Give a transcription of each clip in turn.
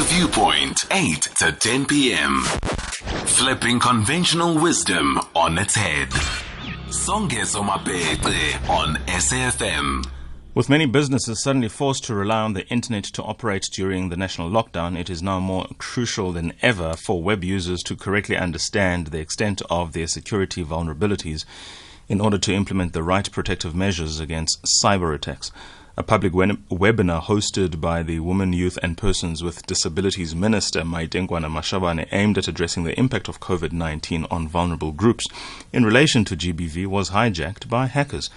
The Viewpoint, 8 to 10 p.m. Flipping conventional wisdom on its head. Songezo Mapete on SAFM. With many businesses suddenly forced to rely on the internet to operate during the national lockdown, it is now more crucial than ever for web users to correctly understand the extent of their security vulnerabilities in order to implement the right protective measures against cyber attacks. A public webinar hosted by the Women, Youth and Persons with Disabilities Minister Maite Nkoana-Mashabane aimed at addressing the impact of COVID-19 on vulnerable groups in relation to GBV was hijacked by hackers.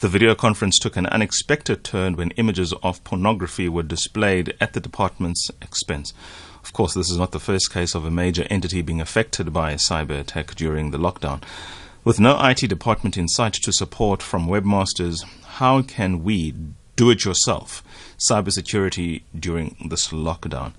The video conference took an unexpected turn when images of pornography were displayed at the department's expense. Of course, this is not the first case of a major entity being affected by a cyber attack during the lockdown. With no IT department in sight to support from webmasters, how can we do-it-yourself cybersecurity during this lockdown?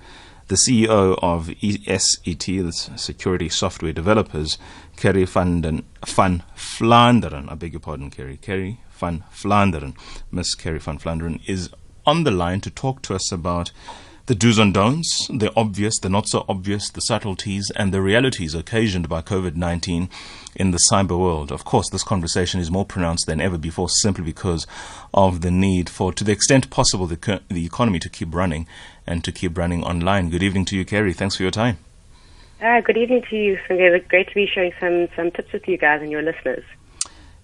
The CEO of ESET, the Security Software Developers, Carey van Vlaanderen, Carey van Vlaanderen, Miss Carey van Vlaanderen, is on the line to talk to us about the do's and don'ts, the obvious, the not so obvious, the subtleties and the realities occasioned by COVID-19 in the cyber world. Of course, this conversation is more pronounced than ever before simply because of the need for, to the extent possible, the economy to keep running and to keep running online. Good evening to you, Carey. Thanks for your time. Good evening to you, Songezo. Great to be sharing some tips with you guys and your listeners.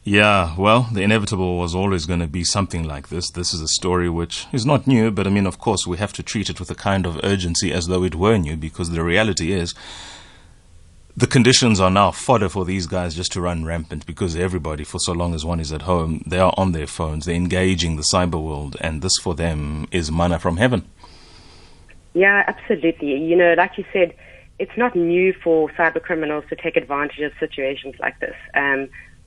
Yeah, well, the inevitable was always going to be something like this. This is a story which is not new, but I mean, of course, we have to treat it with a kind of urgency as though it were new, because the reality is the conditions are now fodder for these guys just to run rampant, because everybody, for so long as one is at home, they are on their phones, they're engaging the cyber world, and this for them is manna from heaven. Yeah, absolutely. You know, like you said, it's not new for cyber criminals to take advantage of situations like this.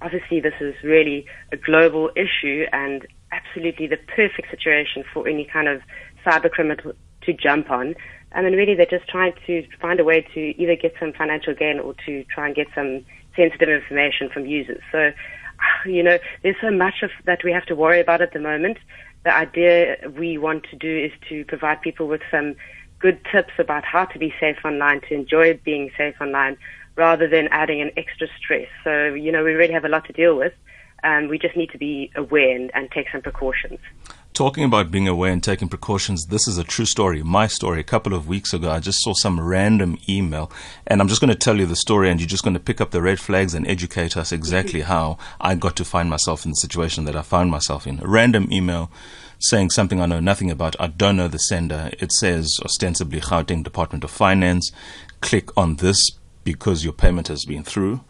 Obviously, this is really a global issue and absolutely the perfect situation for any kind of cyber criminal to jump on. And then really they're just trying to find a way to either get some financial gain or to try and get some sensitive information from users. So, you know, there's so much of that we have to worry about at the moment. The idea we want to do is to provide people with some good tips about how to be safe online, to enjoy being safe online, rather than adding an extra stress. So, you know, we really have a lot to deal with, and we just need to be aware and take some precautions. Talking about being aware and taking precautions, this is a true story, my story. A couple of weeks ago, I just saw some random email, and I'm just going to tell you the story, and you're just going to pick up the red flags and educate us exactly how I got to find myself in the situation that I found myself in. A random email saying something I know nothing about. I don't know the sender. It says, ostensibly, Gauteng Department of Finance. Click on this because your payment has been through.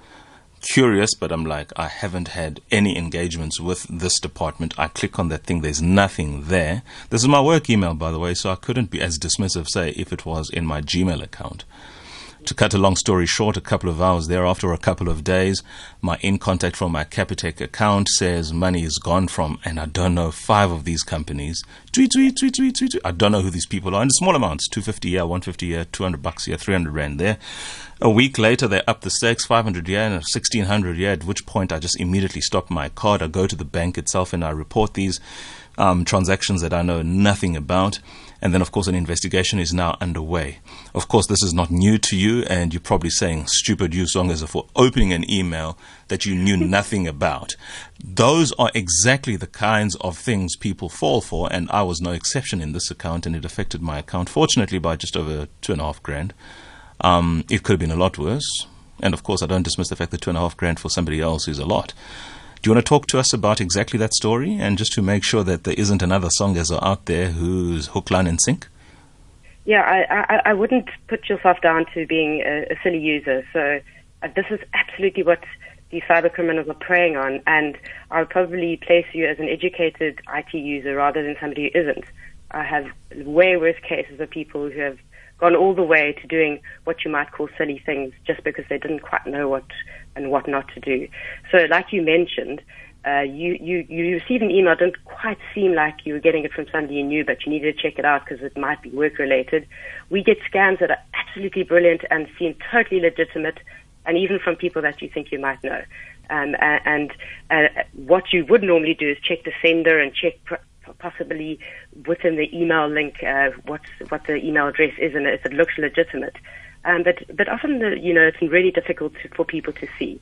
Curious, but I'm like, I haven't had any engagements with this department. I click on that thing. There's nothing there. This is my work email, by the way, so I couldn't be as dismissive, say, if it was in my Gmail account. To cut a long story short, a couple of hours thereafter, a couple of days, my in contact from my Capitec account says money is gone from, and I don't know, 5 of these companies. Tweet. I don't know who these people are. And small amounts, 250 here, 150 here, 200 bucks here, 300 rand there. A week later, they up the stakes, 500 here and 1600 here, at which point I just immediately stop my card. I go to the bank itself and I report these transactions that I know nothing about. And then, of course, an investigation is now underway. Of course, this is not new to you, and you're probably saying, stupid you, Songezo, for opening an email that you knew nothing about. Those are exactly the kinds of things people fall for, and I was no exception in this account, and it affected my account, fortunately, by just over 2.5 grand. It could have been a lot worse. And, of course, I don't dismiss the fact that 2.5 grand for somebody else is a lot. Do you want to talk to us about exactly that story, and just to make sure that there isn't another Songezo out there who's hook, line, and sink? Yeah, I wouldn't put yourself down to being a silly user. So this is absolutely what the cyber criminals are preying on, and I would probably place you as an educated IT user rather than somebody who isn't. I have way worse cases of people who have gone all the way to doing what you might call silly things just because they didn't quite know what and what not to do. So like you mentioned, you received an email, didn't quite seem like you were getting it from somebody you knew, but you needed to check it out because it might be work-related. We get scams that are absolutely brilliant and seem totally legitimate, and even from people that you think you might know. And what you would normally do is check the sender and check possibly within the email link what the email address is and if it looks legitimate. But often, it's really difficult for people to see.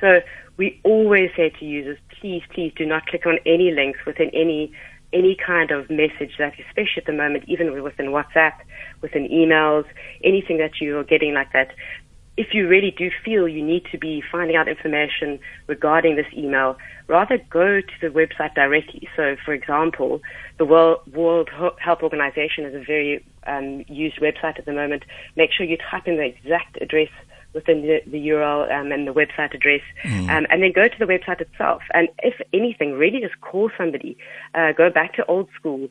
So we always say to users, please do not click on any links within any kind of message that, especially at the moment, even within WhatsApp, within emails, anything that you are getting like that. If you really do feel you need to be finding out information regarding this email, rather go to the website directly. So, for example, the World Health Organization is a very used website at the moment. Make sure you type in the exact address within the URL and the website address, and then go to the website itself. And if anything, really just call somebody. Go back to old school.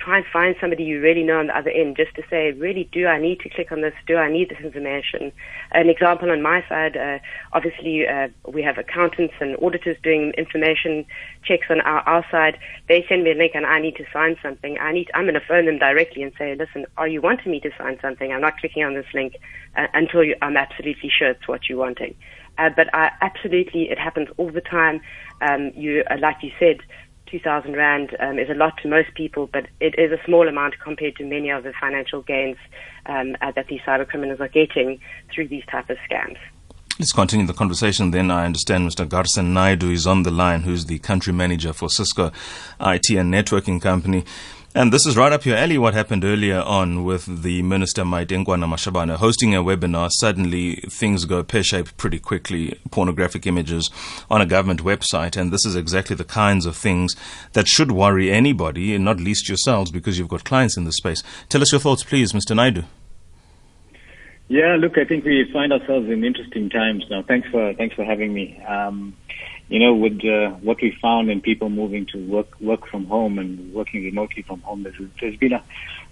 Try and find somebody you really know on the other end just to say, really, do I need to click on this? Do I need this information? An example on my side, obviously, we have accountants and auditors doing information checks on our side. They send me a link and I need to sign something. I'm going to phone them directly and say, listen, are you wanting me to sign something? I'm not clicking on this link until I'm absolutely sure it's what you're wanting. But it happens all the time. Like you said, 2,000 Rand is a lot to most people, but it is a small amount compared to many of the financial gains that these cyber criminals are getting through these type of scams. Let's continue the conversation then. I understand Mr. Garsen Naidu is on the line, who's the country manager for Cisco IT and networking company. And this is right up your alley, what happened earlier on with the Minister Maite Nkoana-Mashabane hosting a webinar. Suddenly, things go pear-shaped pretty quickly, pornographic images on a government website. And this is exactly the kinds of things that should worry anybody, and not least yourselves, because you've got clients in this space. Tell us your thoughts, please, Mr. Naidu. Yeah, look, I think we find ourselves in interesting times now. Thanks for having me. With what we found in people moving to work from home and working remotely from home, there's been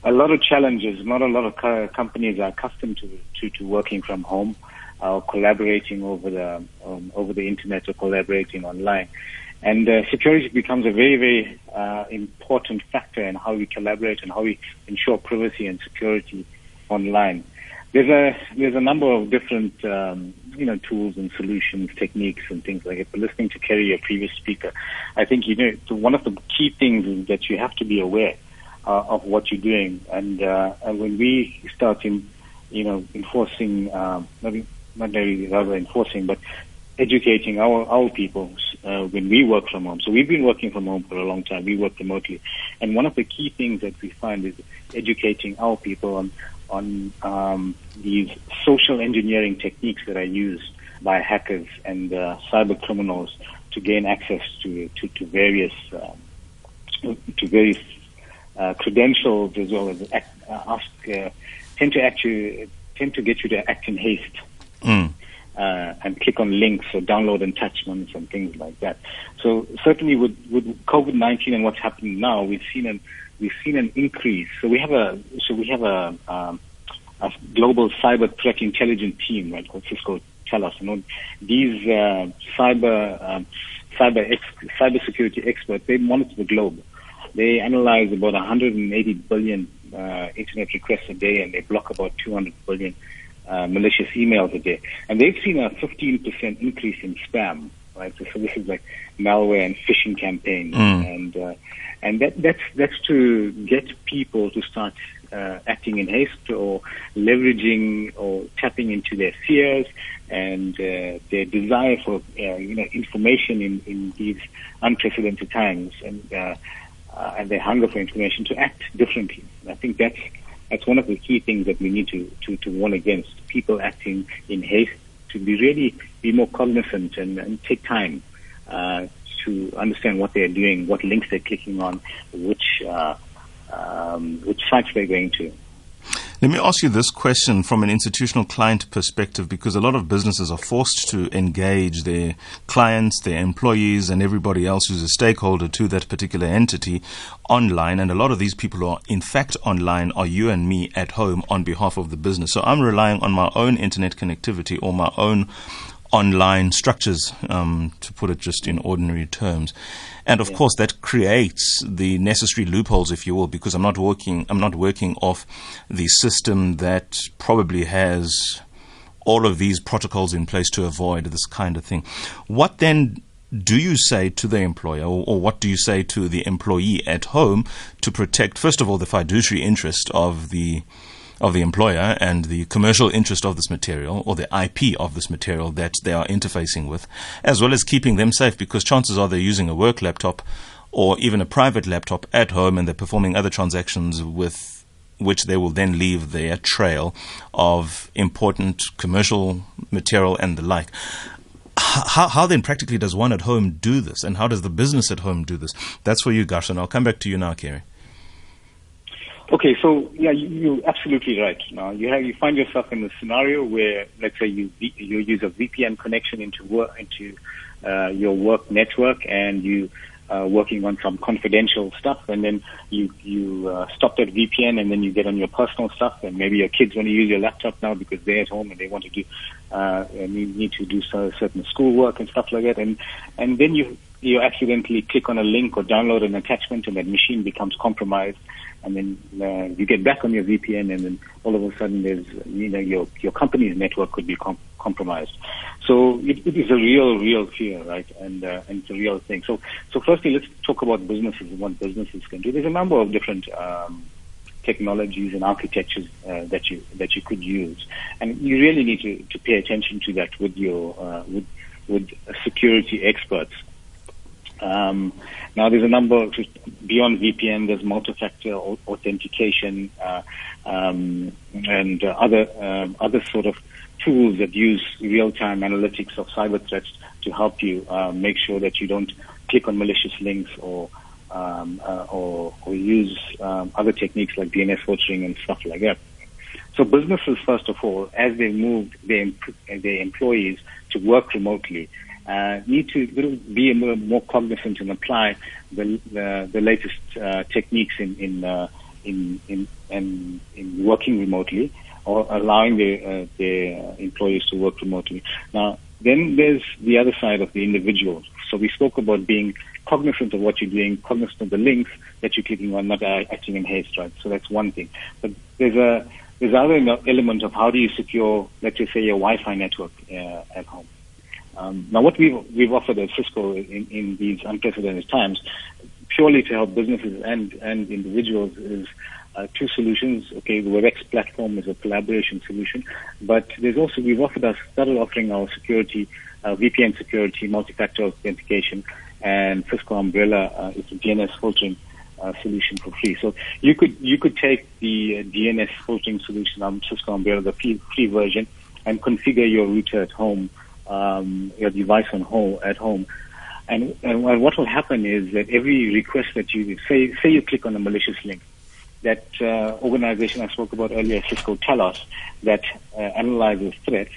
a lot of challenges. Not a lot of companies are accustomed to working from home or collaborating over the internet or collaborating online. And security becomes a very, very important factor in how we collaborate and how we ensure privacy and security online. There's a number of different tools and solutions, techniques and things like it. But listening to Carey, your previous speaker, I think one of the key things is that you have to be aware of what you're doing. And when we start not really enforcing, but educating our people when we work from home. So we've been working from home for a long time. We work remotely, and one of the key things that we find is educating our people on these social engineering techniques that are used by hackers and cyber criminals to gain access to various credentials, as well as tend to get you to act in haste and click on links or download attachments and things like that. So certainly with COVID-19 and what's happening now, we've seen an increase. So we have a global cyber threat intelligence team, right, called Cisco Talos. And these cybersecurity experts, they monitor the globe. They analyze about 180 billion internet requests a day, and they block about 200 billion malicious emails a day. And they've seen a 15% increase in spam. Right, so this is like malware and phishing campaigns, and that's to get people to start acting in haste or leveraging or tapping into their fears and their desire for information in these unprecedented times, and their hunger for information to act differently. I think that's one of the key things that we need to warn against: people acting in haste. To be more cognizant and take time to understand what they're doing, what links they're clicking on, which sites they're going to. Let me ask you this question from an institutional client perspective, because a lot of businesses are forced to engage their clients, their employees, and everybody else who's a stakeholder to that particular entity online. And a lot of these people who are, in fact, online are you and me at home on behalf of the business. So I'm relying on my own internet connectivity or my own online structures, to put it just in ordinary terms. And of course, that creates the necessary loopholes, if you will, because I'm not working off the system that probably has all of these protocols in place to avoid this kind of thing. What then do you say to the employer, or what do you say to the employee at home to protect, first of all, the fiduciary interest of the employer and the commercial interest of this material, or the IP of this material that they are interfacing with, as well as keeping them safe, because chances are they're using a work laptop or even a private laptop at home and they're performing other transactions with which they will then leave their trail of important commercial material and the like. How then practically does one at home do this, and how does the business at home do this? That's for you, Garsen. I'll come back to you now, Carey. Okay, so yeah, you're absolutely right. Now you find yourself in a scenario where, let's say, you use a VPN connection into your work network, and you working on some confidential stuff, and then you stop that VPN, and then you get on your personal stuff, and maybe your kids want to use your laptop now because they're at home and they want to do and you need to do certain schoolwork and stuff like that, and then you accidentally click on a link or download an attachment, and that machine becomes compromised, and then you get back on your VPN, and then all of a sudden there's your company's network could be compromised. So it is a real fear, right? And it's a real thing. So firstly, let's talk about businesses and what businesses can do. There's a number of different technologies and architectures that you could use, and you really need to pay attention to that with your with security experts. Now there's a number beyond VPN. There's multi-factor authentication and other sort of tools that use real-time analytics of cyber threats to help you make sure that you don't click on malicious links or use other techniques like DNS filtering and stuff like that. So businesses, first of all, as they move their employees to work remotely, need to be more cognizant and apply the latest techniques in working remotely, or allowing their employees to work remotely. Now, then there's the other side of the individual. So we spoke about being cognizant of what you're doing, cognizant of the links that you're clicking on, not acting in haste, right? So that's one thing. But there's other element of how do you secure, let's just say, your Wi-Fi network at home. Now, what we've offered at Cisco in these unprecedented times, purely to help businesses and individuals, is two solutions. Okay, the WebEx platform is a collaboration solution, but there's also we've started offering our security, VPN security, multi-factor authentication, and Cisco Umbrella is a DNS filtering solution for free. So you could take the DNS filtering solution, Cisco Umbrella, the free version, and configure your router at home. Your device at home, and what will happen is that every request that you say you click on a malicious link, that organization I spoke about earlier, Cisco Talos, that analyzes threats,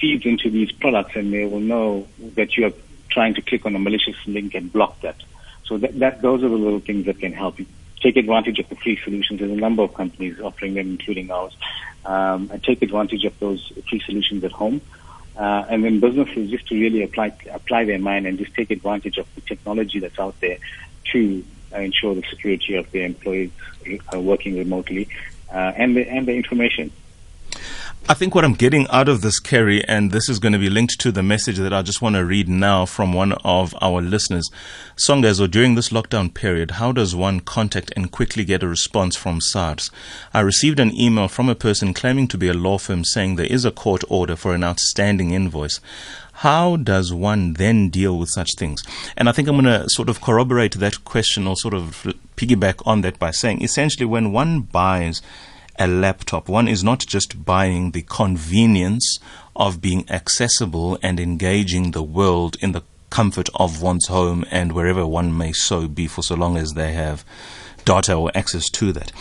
feeds into these products, and they will know that you are trying to click on a malicious link and block that. So those are the little things that can help you take advantage of the free solutions. There's a number of companies offering them, including ours, and take advantage of those free solutions at home. And then businesses just to really apply their mind and just take advantage of the technology that's out there to ensure the security of their employees working remotely and the information. I think what I'm getting out of this, Carey, and this is going to be linked to the message that I just want to read now from one of our listeners. Songezo, during this lockdown period, how does one contact and quickly get a response from SARS? I received an email from a person claiming to be a law firm saying there is a court order for an outstanding invoice. How does one then deal with such things? And I think I'm going to sort of corroborate that question, or sort of piggyback on that, by saying essentially when one buys a laptop, one is not just buying the convenience of being accessible and engaging the world in the comfort of one's home and wherever one may so be, for so long as they have data or access to that.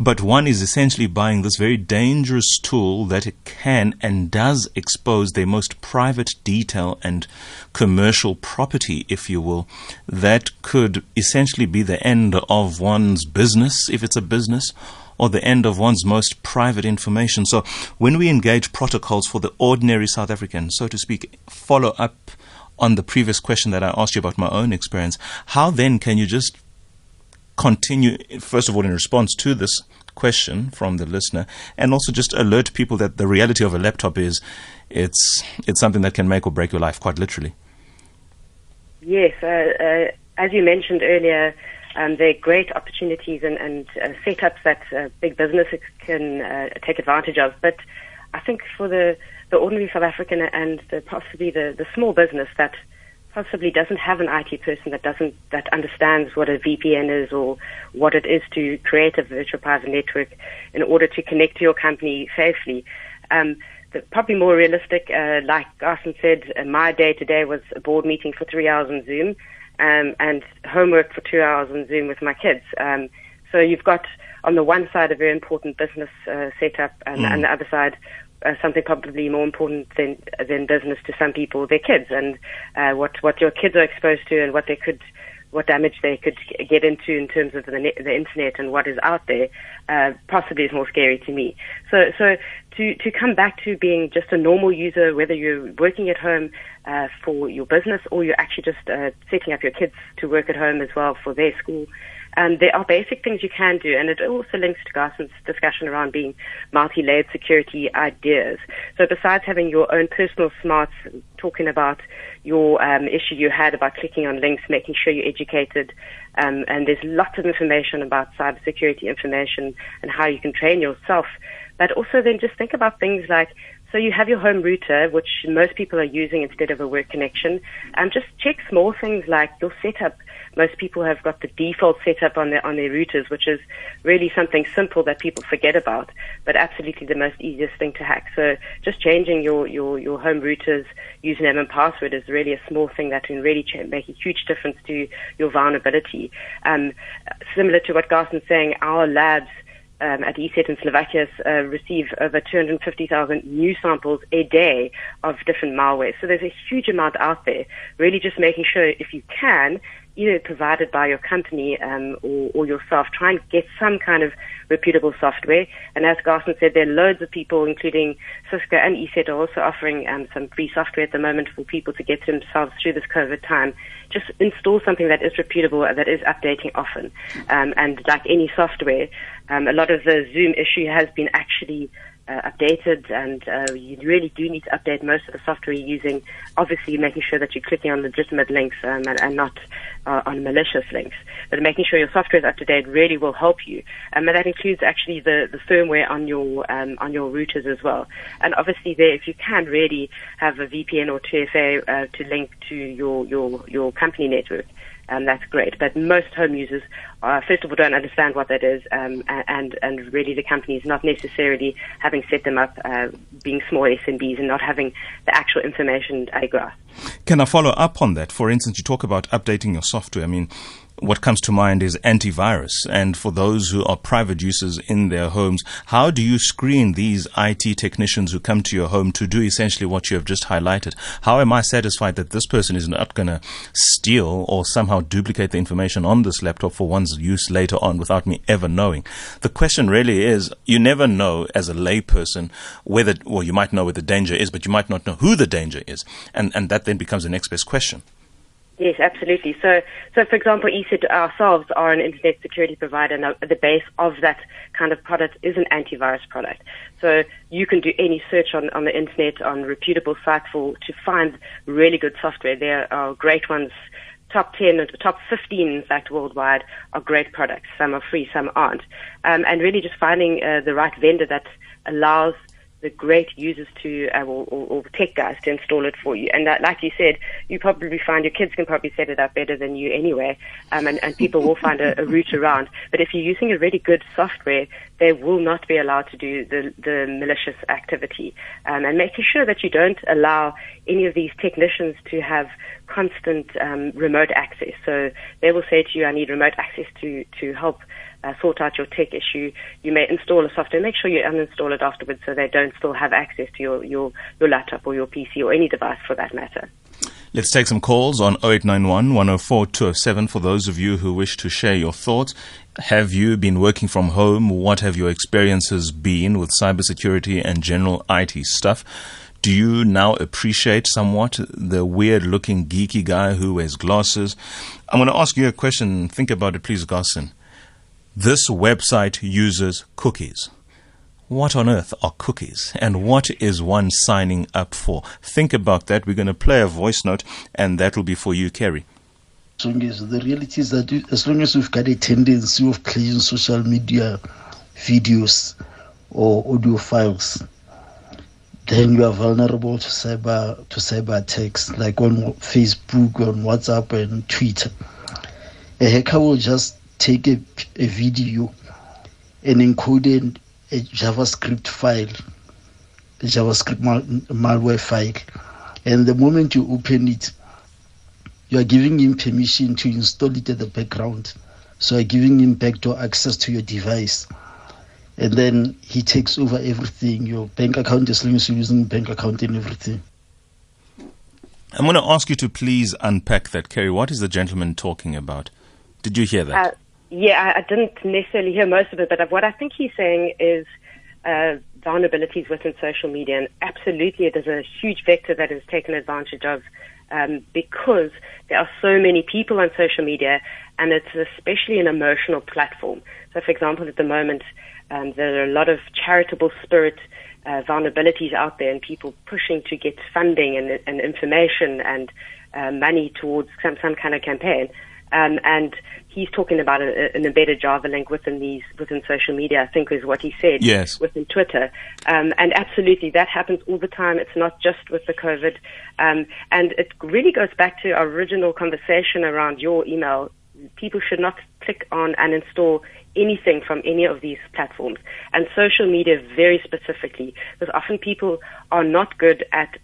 But one is essentially buying this very dangerous tool that it can and does expose their most private detail and commercial property, if you will, that could essentially be the end of one's business, if it's a business, or the end of one's most private information. So when we engage protocols for the ordinary South African, so to speak, follow up on the previous question that I asked you about my own experience, how then can you just continue, first of all, in response to this question from the listener, and also just alert people that the reality of a laptop is it's something that can make or break your life, quite literally? Yes, as you mentioned earlier, there are great opportunities and setups that big businesses can take advantage of. But I think for the ordinary South African and possibly the small business that possibly doesn't have an IT person that understands what a VPN is or what it is to create a virtual private network in order to connect to your company safely. Probably more realistic, like Garsen said, my day-to-day was a board meeting for 3 hours on Zoom and homework for 2 hours on Zoom with my kids. So you've got, on the one side, a very important business setup and on the other side, something probably more important than business to some people, their kids, and what your kids are exposed to and what damage they could get into in terms of the internet and what is out there, possibly is more scary to me. So to come back to being just a normal user, whether you're working at home for your business or you're actually just setting up your kids to work at home as well for their school. There are basic things you can do, and it also links to Garsen's discussion around being multi-layered security ideas. So besides having your own personal smarts, talking about your issue you had about clicking on links, making sure you're educated, and there's lots of information about cybersecurity information and how you can train yourself. But also then just think about things like, so you have your home router, which most people are using instead of a work connection. Just check small things like your setup. Most people have got the default setup on their routers, which is really something simple that people forget about, but absolutely the most easiest thing to hack. So just changing your home router's username and password is really a small thing that can really make a huge difference to your vulnerability. Similar to what Garsen's saying, our labs at ESET in Slovakia receive over 250,000 new samples a day of different malware. So there's a huge amount out there, really just making sure if you can, either provided by your company or yourself, try and get some kind of reputable software. And as Garsen said, there are loads of people, including Cisco and ESET, are also offering some free software at the moment for people to get themselves through this COVID time. Just install something that is reputable and that is updating often. And like any software, a lot of the Zoom issue has been actually updated, and you really do need to update most of the software you're using, obviously making sure that you're clicking on legitimate links and not on malicious links. But making sure your software is up to date really will help you. And that includes actually the firmware on your routers as well. And obviously there, if you can really have a VPN or TSA to link to your company network, that's great. But most home users, first of all, don't understand what that is, and really the company is not necessarily having set them up, being small SMBs and not having the actual information at a grasp. Can I follow up on that? For instance, you talk about updating your software. I mean, what comes to mind is antivirus. And for those who are private users in their homes, how do you screen these IT technicians who come to your home to do essentially what you have just highlighted? How am I satisfied that this person is not going to steal or somehow duplicate the information on this laptop for one's use later on without me ever knowing? The question really is, you never know as a layperson whether, well, you might know where the danger is, but you might not know who the danger is. And that then becomes the next best question. Yes, absolutely. So for example, ESET ourselves are an internet security provider, and the base of that kind of product is an antivirus product. So you can do any search on the internet on reputable sites to find really good software. There are great ones. Top 10 or top 15, in fact, worldwide are great products. Some are free, some aren't. And really just finding the right vendor that allows the great users to, or tech guys to install it for you. And that, like you said, you probably find your kids can probably set it up better than you anyway, and people will find a route around. But if you're using a really good software, they will not be allowed to do the malicious activity. And making sure that you don't allow any of these technicians to have constant remote access. So they will say to you, I need remote access to help sort out your tech issue. You may install a software. Make sure you uninstall it afterwards so they don't still have access to your laptop or your PC or any device for that matter. Let's take some calls on 0891 104 207 for those of you who wish to share your thoughts. Have you been working from home? What have your experiences been with cybersecurity and general IT stuff? Do you now appreciate somewhat the weird-looking geeky guy who wears glasses? I'm going to ask you a question. Think about it, please, Garsen. This website uses cookies. What on earth are cookies and what is one signing up for? Think about that. We're going to play a voice note and that will be for you, Carey. The reality is that as long as we've got a tendency of playing social media videos or audio files, then you are vulnerable to cyber attacks, like on Facebook, on WhatsApp and Twitter. A hacker will just take a video and encode it a JavaScript file, a JavaScript malware file. And the moment you open it, you are giving him permission to install it at the background. So you're giving him backdoor access to your device. And then he takes over everything, your bank account, as long as you're using bank account and everything. I'm going to ask you to please unpack that, Carey. What is the gentleman talking about? Did you hear that? I didn't necessarily hear most of it, but what I think he's saying is vulnerabilities within social media, and absolutely it is a huge vector that is taken advantage of because there are so many people on social media, and it's especially an emotional platform. So, for example, at the moment, there are a lot of charitable spirit vulnerabilities out there, and people pushing to get funding and information and money towards some kind of campaign. And he's talking about an embedded Java link within social media, I think is what he said, yes, within Twitter. And absolutely, that happens all the time. It's not just with the COVID. And it really goes back to our original conversation around your email. People should not click on and uninstall anything from any of these platforms, and social media very specifically, because often people are not good at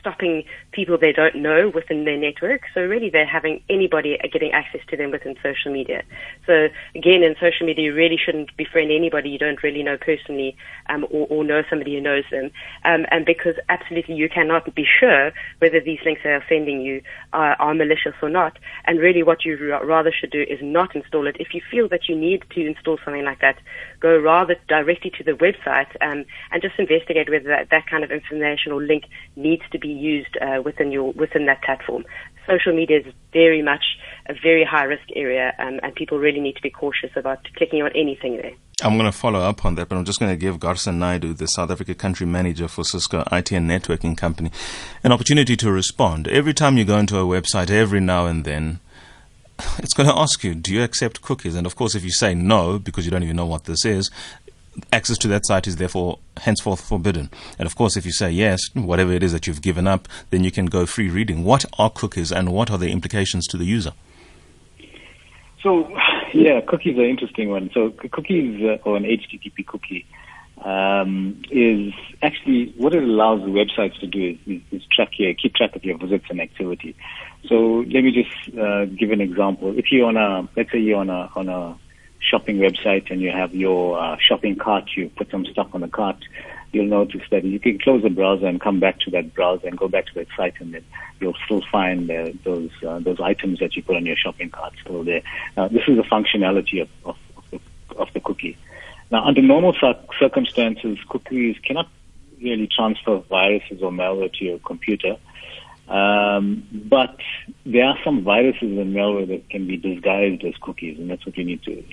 stopping people they don't know within their network. So really they're having anybody getting access to them within social media. So again, in social media, you really shouldn't befriend anybody you don't really know personally or know somebody who knows them. And because absolutely you cannot be sure whether these links they are sending you are malicious or not. And really what you rather should do is not install it. If you feel that you need to install something like that, go rather directly to the website and just investigate whether that kind of information or link needs to be used within that platform. Social media is very much a very high risk area, and people really need to be cautious about clicking on anything there. I'm going to follow up on that, but I'm just going to give Garsen Naidu, the South Africa country manager for Cisco IT and networking company, an opportunity to respond. Every time you go into a website, every now and then, it's going to ask you, do you accept cookies? And of course, if you say no, because you don't even know what this is, access to that site is therefore henceforth forbidden. And of course, if you say yes, whatever it is that you've given up, then you can go free reading. What are cookies and what are the implications to the user? So, cookies are an interesting one. So cookies or an HTTP cookie is actually what it allows websites to do is keep track of your visits and activity. So let me just give an example. If you're let's say you're on a shopping website and you have your shopping cart, you put some stuff on the cart, you'll notice that you can close the browser and come back to that browser and go back to that site, and then you'll still find those items that you put on your shopping cart still there. This is the functionality of the cookie. Now, under normal circumstances, cookies cannot really transfer viruses or malware to your computer, but there are some viruses and malware that can be disguised as cookies, and that's what you need to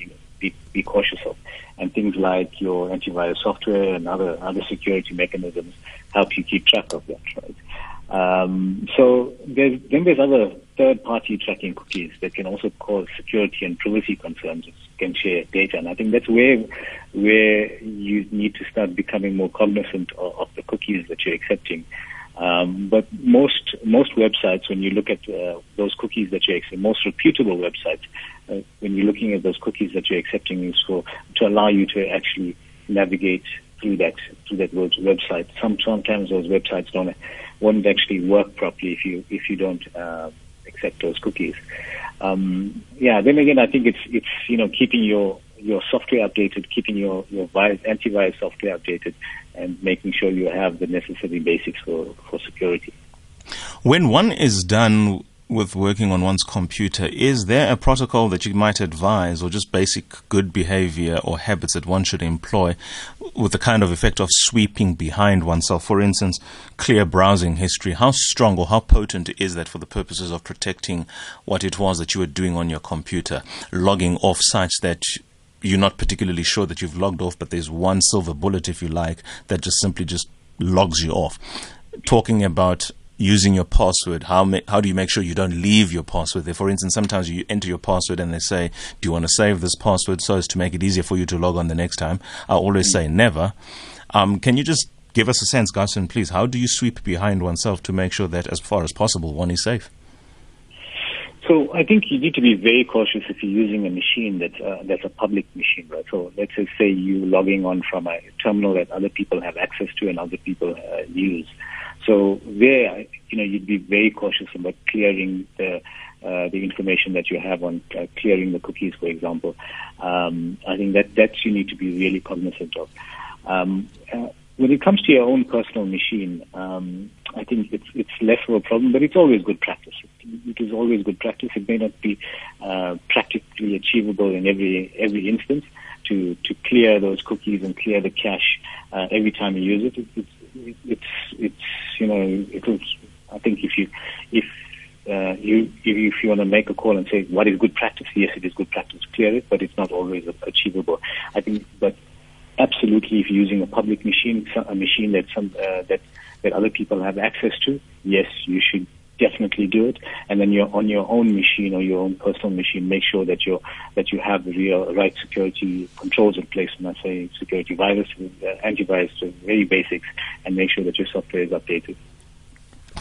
be cautious of. And things like your antivirus software and other security mechanisms help you keep track of that, right? So there's other third-party tracking cookies that can also cause security and privacy concerns. It can share data, and I think that's where you need to start becoming more cognizant of the cookies that you're accepting. But most websites, when you look at those cookies that you're accepting, most reputable websites, when you're looking at those cookies that you're accepting, is to allow you to actually navigate through that website. Sometimes those websites won't actually work properly if you don't accept those cookies. Then again, I think it's keeping your software updated, keeping your antivirus software updated, and making sure you have the necessary basics for security. When one is done with working on one's computer, is there a protocol that you might advise, or just basic good behavior or habits that one should employ with the kind of effect of sweeping behind oneself? For instance, clear browsing history. How strong or how potent is that for the purposes of protecting what it was that you were doing on your computer? Logging off sites that you're not particularly sure that you've logged off, but there's one silver bullet, if you like, that just simply just logs you off. Talking about using your password, how do you make sure you don't leave your password there? For instance, sometimes you enter your password and they say, do you want to save this password so as to make it easier for you to log on the next time? I always say never. Can you just give us a sense, Garsen, please, how do you sweep behind oneself to make sure that as far as possible one is safe? So I think you need to be very cautious if you're using a machine that's a public machine, right? So let's just say you're logging on from a terminal that other people have access to and other people use. So there, you know, you'd be very cautious about clearing the information that you have on clearing the cookies, for example. I think that you need to be really cognizant of. When it comes to your own personal machine, I think it's less of a problem, but it's always good practice. It is always good practice. It may not be practically achievable in every instance to clear those cookies and clear the cache every time you use it. It's you know, it will, I think if you want to make a call and say what is good practice, yes, it is good practice to clear it, but it's not always achievable. I think, but absolutely, if you're using a public machine, a machine that that other people have access to, yes, you should definitely do it. And then you're on your own machine or your own personal machine, make sure that you have the right security controls in place. And I say security, virus, antivirus, very basics, and make sure that your software is updated.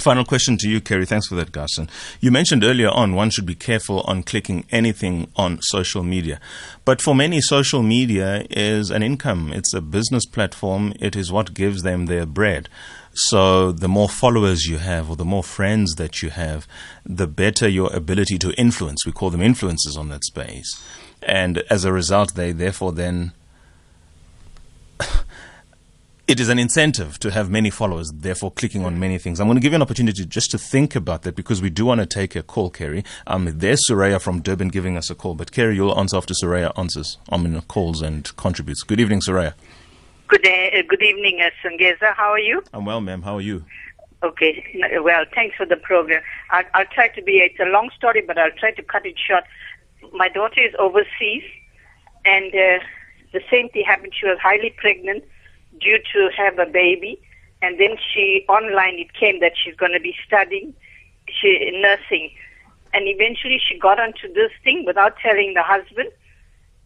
Final question to you, Carey. Thanks for that, Garsen. You mentioned earlier on one should be careful on clicking anything on social media. But for many, social media is an income. It's a business platform. It is what gives them their bread. So the more followers you have or the more friends that you have, the better your ability to influence. We call them influencers on that space. And as a result, they therefore then... It is an incentive to have many followers, therefore clicking on many things. I'm going to give you an opportunity just to think about that because we do want to take a call, Carey. There's Soraya from Durban giving us a call, but Carey, you'll answer after Soraya answers, calls and contributes. Good evening, Soraya. Good evening, Songezo. How are you? I'm well, ma'am. How are you? Okay. Well, thanks for the program. I'll try to be, it's a long story, but I'll try to cut it short. My daughter is overseas, and the same thing happened. She was highly pregnant, due to have a baby, and then she online it came that she's going to be studying nursing, and eventually she got onto this thing without telling the husband,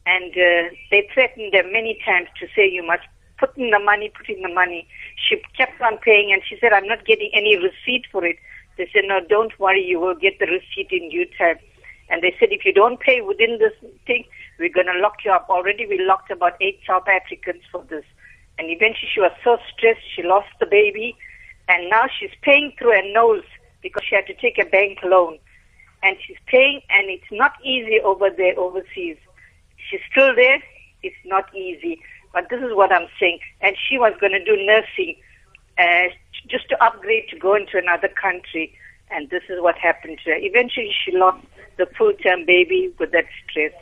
and they threatened her many times to say you must put in the money. She kept on paying, and she said, I'm not getting any receipt for it. They said, no, don't worry, you will get the receipt in due time. And they said, if you don't pay within this thing, we're going to lock you up. Already we locked about 8 South Africans for this. And eventually she was so stressed, she lost the baby. And now she's paying through her nose because she had to take a bank loan. And she's paying, and it's not easy over there, overseas. She's still there. It's not easy. But this is what I'm saying. And she was going to do nursing just to upgrade to go into another country. And this is what happened to her. Eventually she lost the full-term baby with that stress.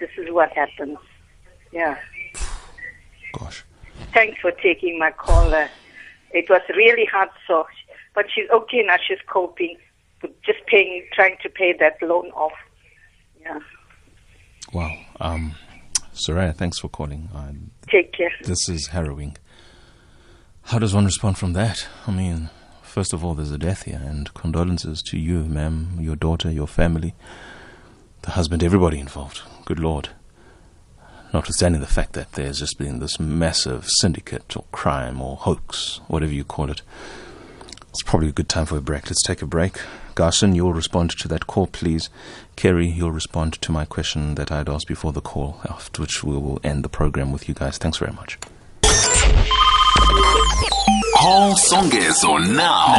This is what happens. Yeah. Gosh. Thanks for taking my call. It was really hard, so, but she's okay now. She's coping, with just trying to pay that loan off. Yeah. Wow. Soraya, thanks for calling. Take care. This is harrowing. How does one respond from that? I mean, first of all, there's a death here, and condolences to you, ma'am, your daughter, your family, the husband, everybody involved. Good Lord. Notwithstanding the fact that there's just been this massive syndicate or crime or hoax, whatever you call it. It's probably a good time for a break. Let's take a break. Garsen, you'll respond to that call, please. Carey, you'll respond to my question that I had asked before the call, after which we will end the program with you guys. Thanks very much. Call Songezo now.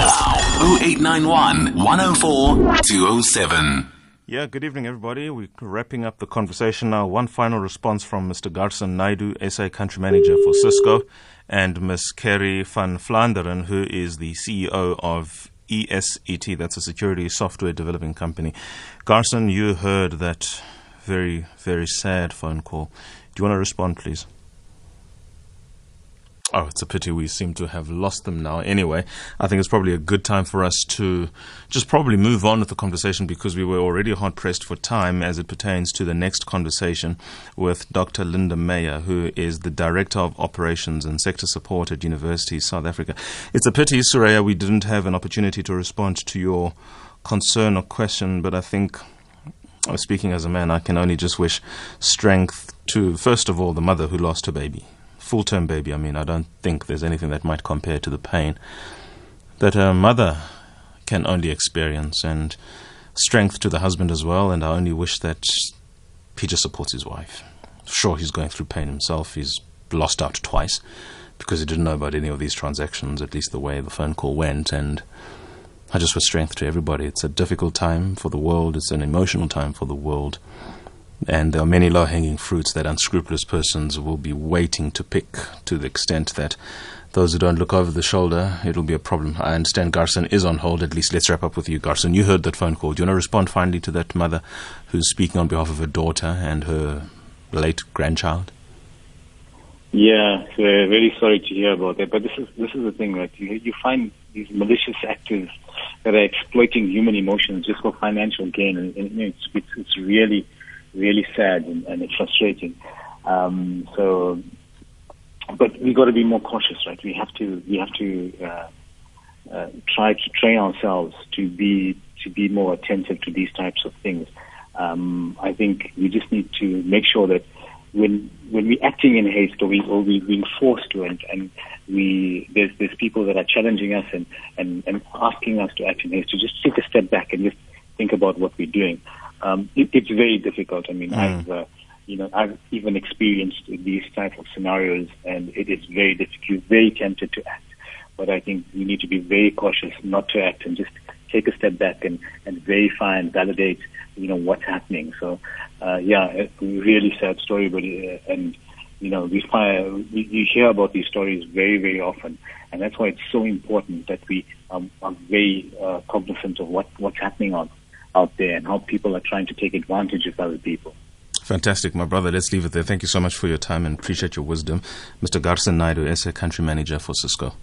0891 104 207. Yeah, good evening, everybody. We're wrapping up the conversation now. One final response from Mr. Garsen Naidu, SA Country Manager for Cisco, and Ms. Carey van Vlaanderen, who is the CEO of ESET. That's a security software developing company. Garsen, you heard that very, very sad phone call. Do you want to respond, please? Oh, it's a pity we seem to have lost them now. Anyway, I think it's probably a good time for us to just probably move on with the conversation, because we were already hard-pressed for time as it pertains to the next conversation with Dr. Linda Meyer, who is the Director of Operations and Sector Support at University of South Africa. It's a pity, Soraya, we didn't have an opportunity to respond to your concern or question, but I think, speaking as a man, I can only just wish strength to, first of all, the mother who lost her baby. Full-term baby. I mean, I don't think there's anything that might compare to the pain that a mother can only experience, and strength to the husband as well. And I only wish that he just supports his wife. Sure, he's going through pain himself. He's lost out twice because he didn't know about any of these transactions, at least the way the phone call went. And I just wish strength to everybody. It's a difficult time for the world. It's an emotional time for the world. And there are many low-hanging fruits that unscrupulous persons will be waiting to pick, to the extent that those who don't look over the shoulder, it'll be a problem. I understand Garsen is on hold. At least let's wrap up with you, Garsen. You heard that phone call. Do you want to respond finally to that mother who's speaking on behalf of her daughter and her late grandchild? Yeah, very sorry to hear about that. But this is the thing, right? You find these malicious actors that are exploiting human emotions just for financial gain. And it's really... really sad and it's frustrating. But we got to be more cautious, right? We have to try to train ourselves to be more attentive to these types of things. I think we just need to make sure that when we're acting in haste, or we're being forced to, and there's people that are challenging us and asking us to act in haste, to just take a step back and just think about what we're doing. It's very difficult. I mean, I've even experienced these type of scenarios, and it is very difficult. You're very tempted to act, but I think you need to be very cautious not to act and just take a step back and verify and validate, what's happening. So, yeah, a really sad story, but we hear about these stories very, very often, and that's why it's so important that we are very cognizant of what's happening out there and how people are trying to take advantage of other people. Fantastic, my brother. Let's leave it there. Thank you so much for your time and appreciate your wisdom. Mr. Garsen Naidu, SA Country Manager for Cisco.